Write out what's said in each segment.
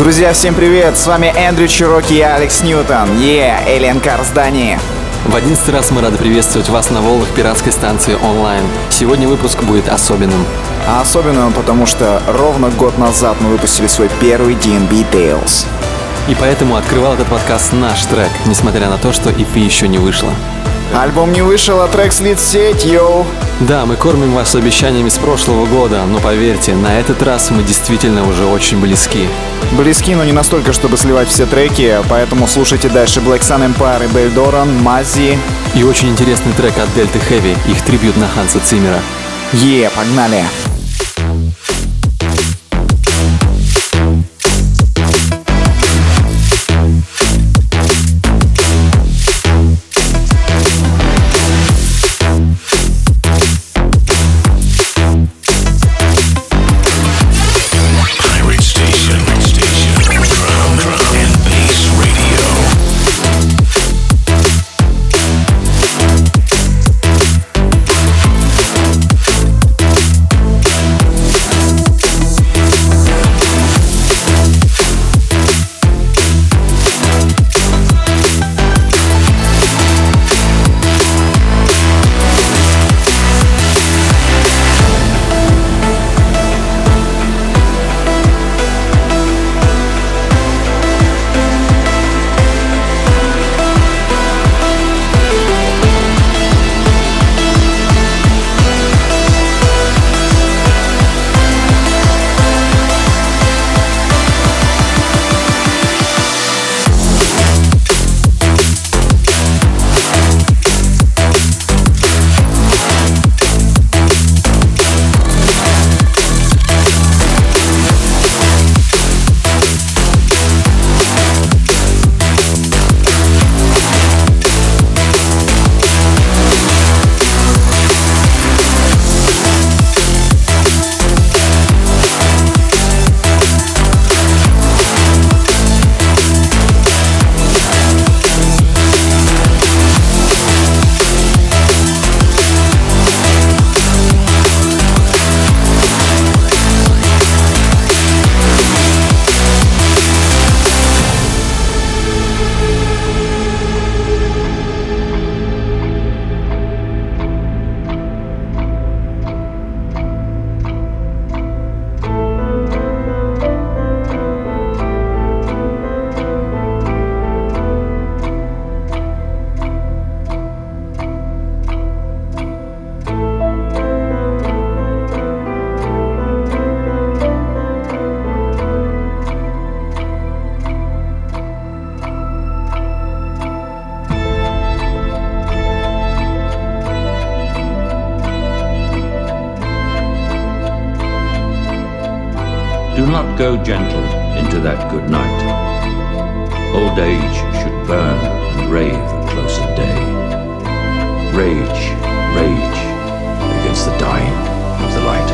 Друзья, всем привет! С вами Эндрю Чироки и Алекс Ньютон. Alien Cars Дани. В 11-й раз мы рады приветствовать вас на волнах пиратской станции онлайн. Сегодня выпуск будет особенным. А особенным, потому что ровно год назад мы выпустили свой первый DMB Tales. И поэтому открывал этот подкаст наш трек, несмотря на то, что EP еще не вышло. Альбом не вышел, а трек слит сеть, йоу! Да, мы кормим вас обещаниями с прошлого года, но поверьте, на этот раз мы действительно уже очень близки. Близки, но не настолько, чтобы сливать все треки, поэтому слушайте дальше Black Sun Empire и Beldoran, Mazzy. И очень интересный трек от Delta Heavy, их трибьют на Ханса Циммера. Погнали! Go gentle into that good night. Old age should burn and rave at close of day. Rage, rage against the dying of the light.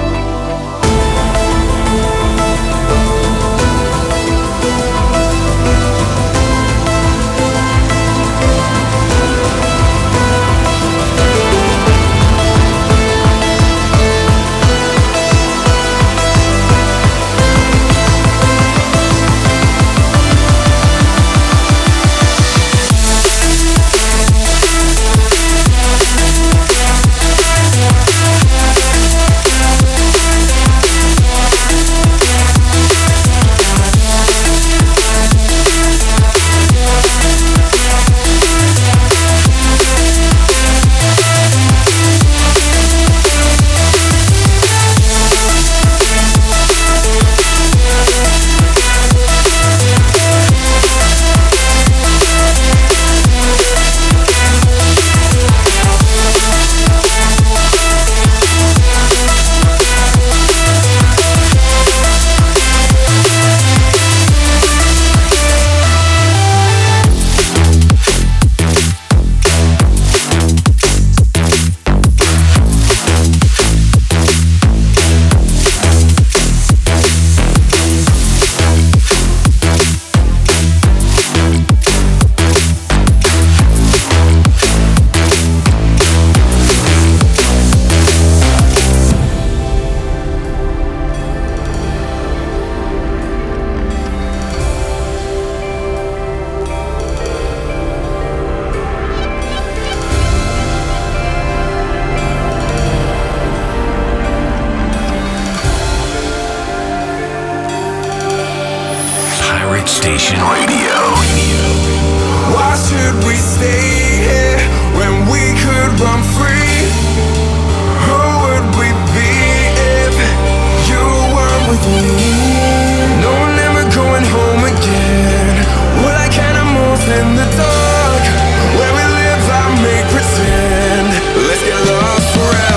Pirate Station Radio. Why should we stay here when we could run free? Who would we be if you weren't with me? No, I'm never going home again. Will I kind of move in the dark? Where we live, I make pretend. Let's get lost forever.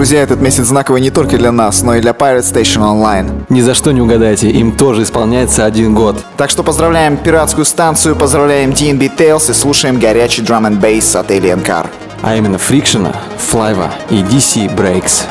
Друзья, этот месяц знаковый не только для нас, но и для Pirate Station Online. Ни за что не угадайте, им тоже исполняется 1 год. Так что поздравляем пиратскую станцию, поздравляем DMB Tales и слушаем горячий drum and bass от Alien Cars. А именно Friction, Flava и DC Breaks.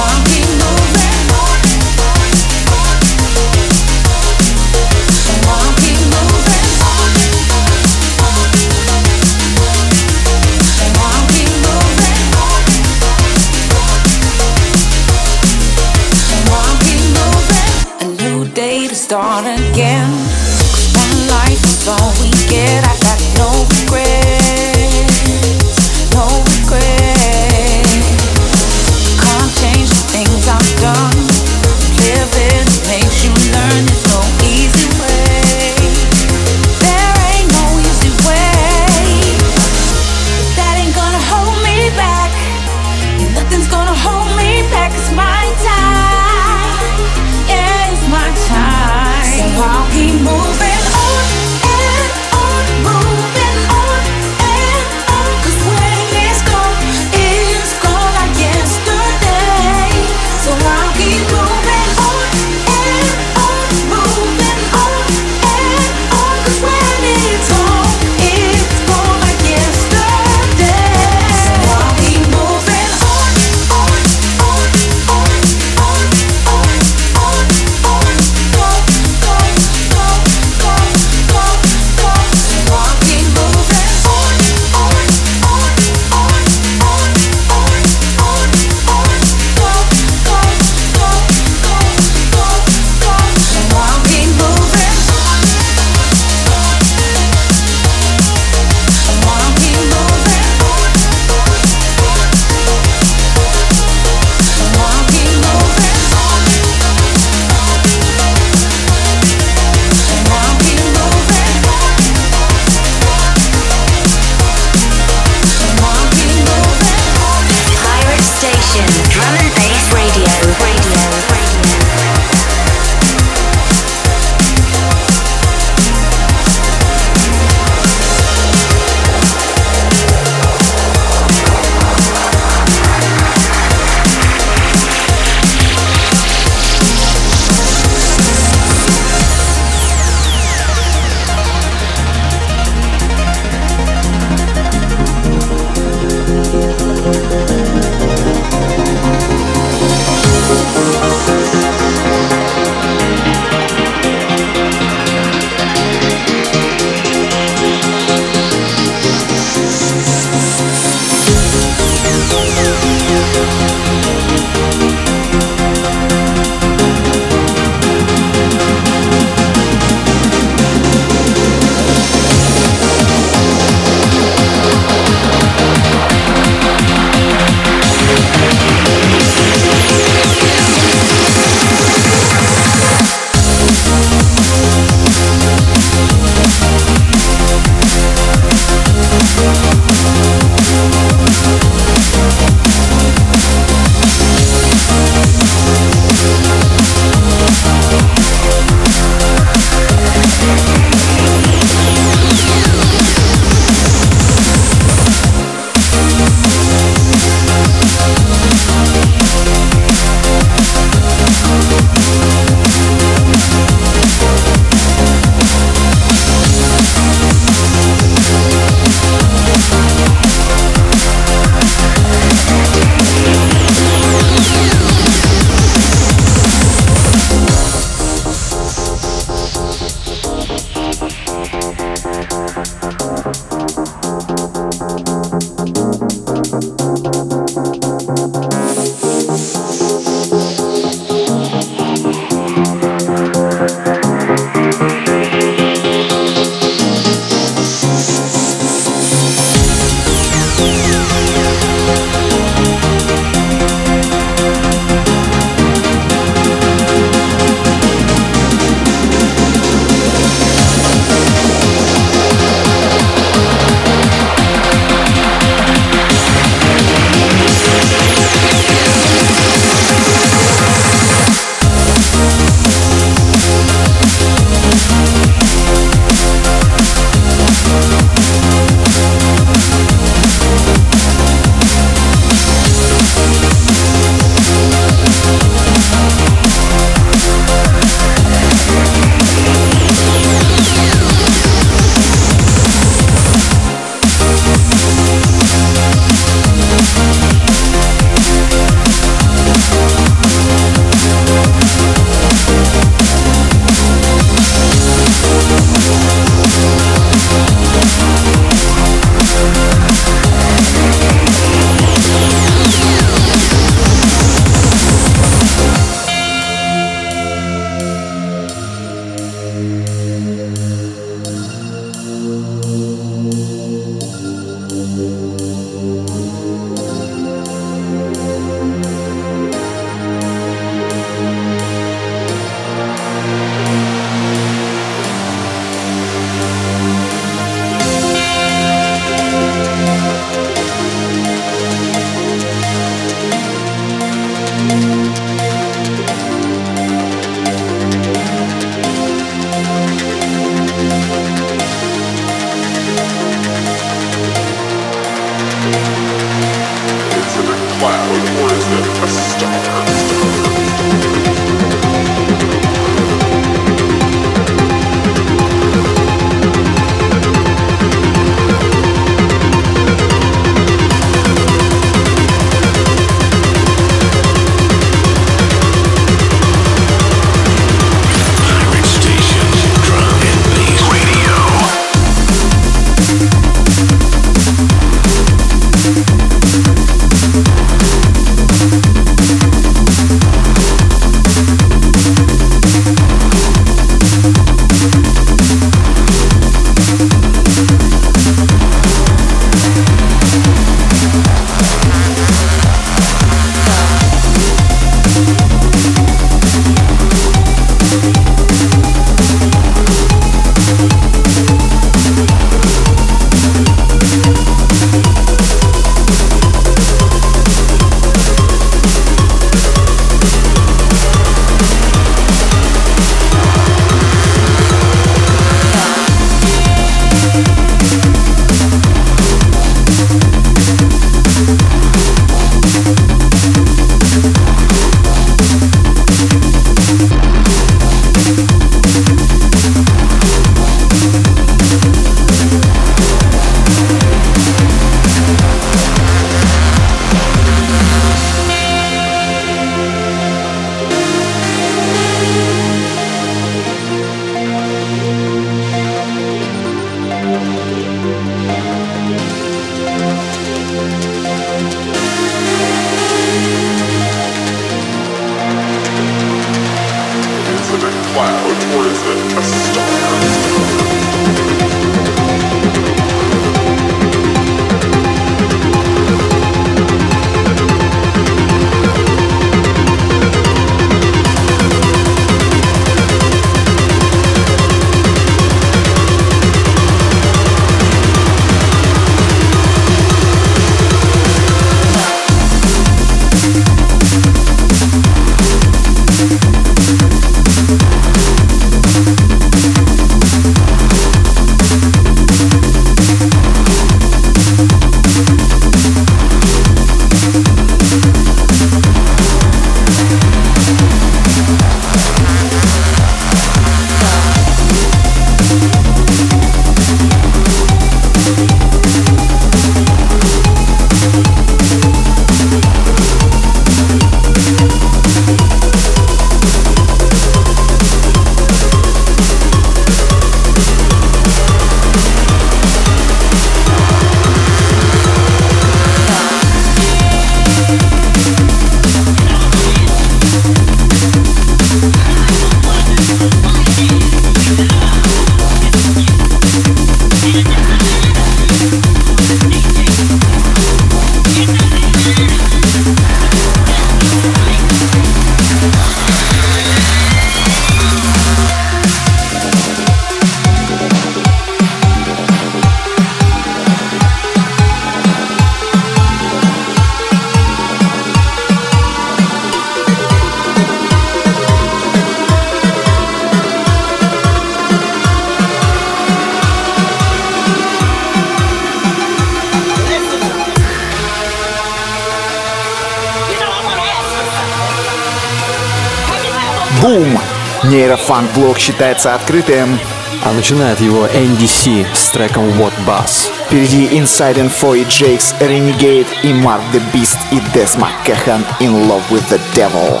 Фанк-блок считается открытым, а начинает его NDC с треком What Buzz. Впереди Inside Info и Jake's Renegade, и Mark the Beast и Des McCahan In Love with the Devil.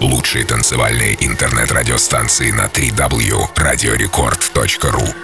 Лучшие танцевальные интернет-радиостанции на 3w.radiorecord.ru.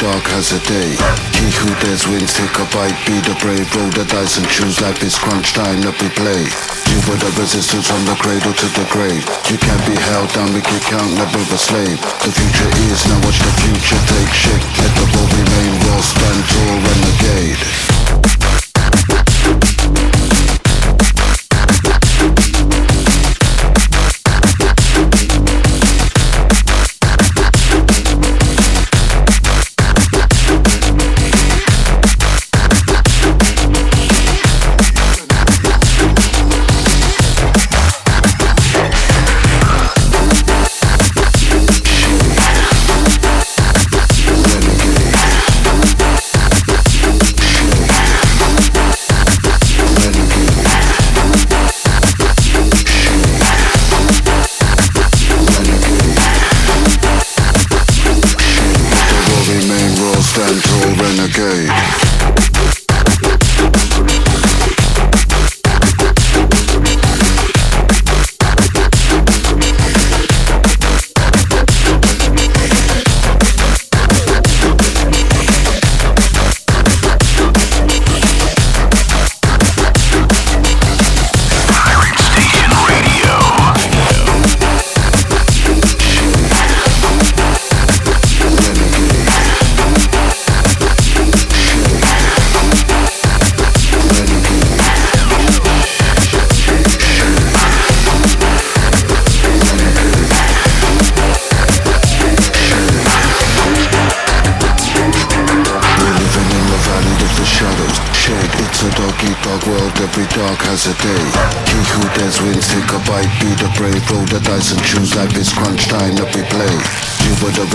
dark as a day. He who dares will take a bite, be the brave, roll the dice and choose life. It's crunch time, let me play. You were the resistance from the cradle to the grave. You can't be held down, make you count, never a slave. The future is now, watch the future take shape. Let the world remain raw, stand tall, renegade.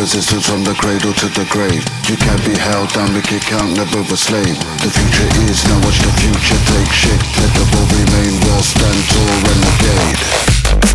Resistance from the cradle to the grave. You can't be held down, make it count, never a slave. The future is now, watch the future take shape. Let the world remain raw, stand tall, renegade.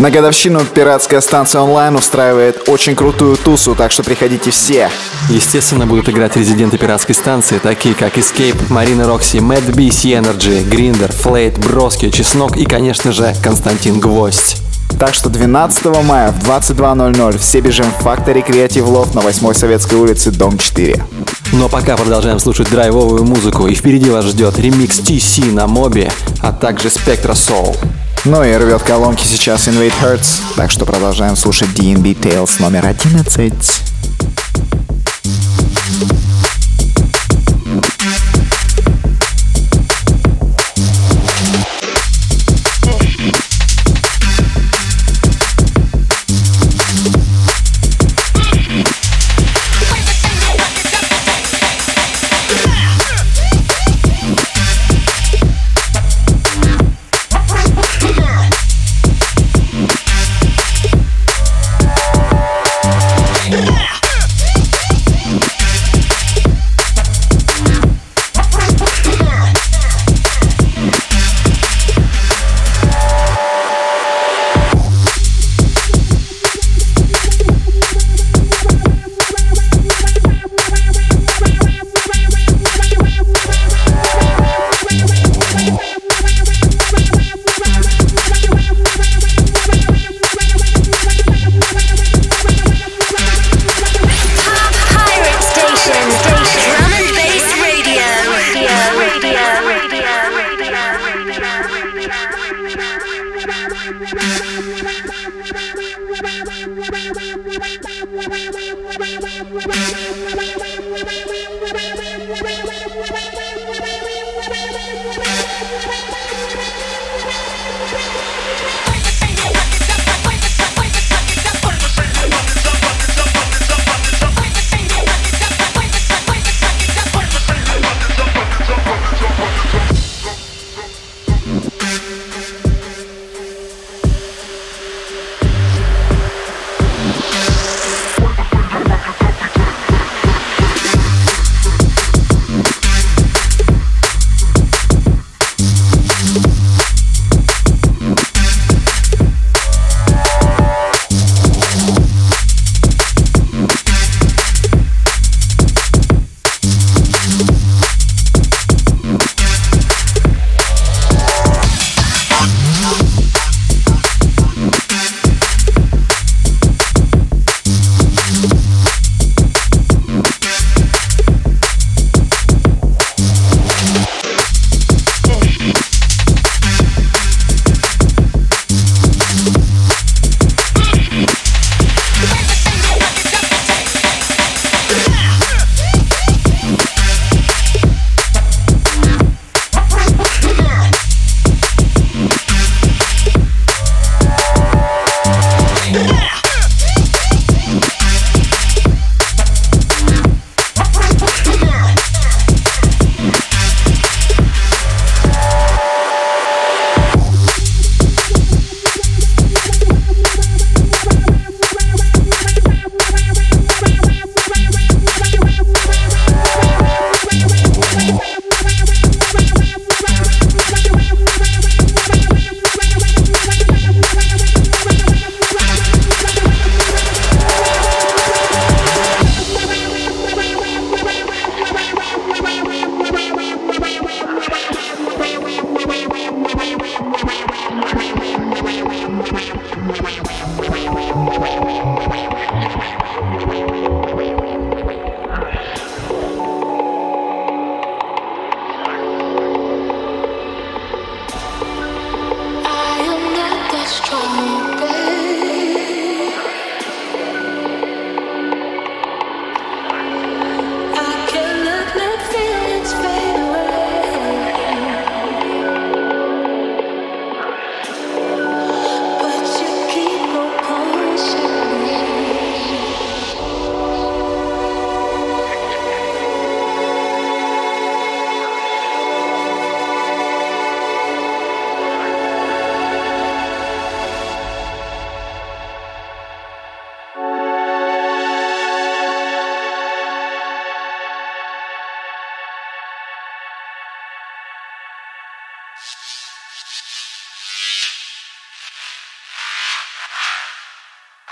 На годовщину пиратская станция онлайн устраивает очень крутую тусу, так что приходите все. Естественно, будут играть резиденты пиратской станции, такие как Escape, Marina Roxy, Mad B, C-Energy, Grinder, Flate, Броски, Чеснок и, конечно же, Константин Гвоздь. Так что 12 мая в 22:00 все бежим в Факторе Креатив Лофт на 8-й Советской улице, дом 4. Но пока продолжаем слушать драйвовую музыку, и впереди вас ждет ремикс TC на Моби, а также Spectra Soul. Ну и рвет колонки сейчас Invade Hearts, так что продолжаем слушать DMB Tales номер 11. Yeah.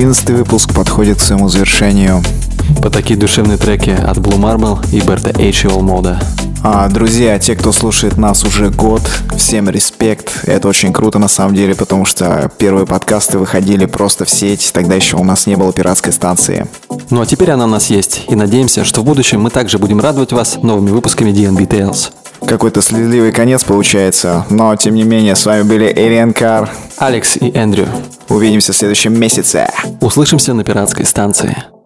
11-й выпуск подходит к своему завершению. Вот такие душевные треки от Blue Marble и Berta H.O. Moda. Друзья, те, кто слушает нас уже год, всем респект. Это очень круто на самом деле, потому что первые подкасты выходили просто в сеть, тогда еще у нас не было пиратской станции. Ну а теперь она у нас есть, и надеемся, что в будущем мы также будем радовать вас новыми выпусками DMB Tales. Какой-то слезливый конец получается, но тем не менее, с вами были Alien Car, Алекс и Эндрю. Увидимся в следующем месяце. Услышимся на пиратской станции.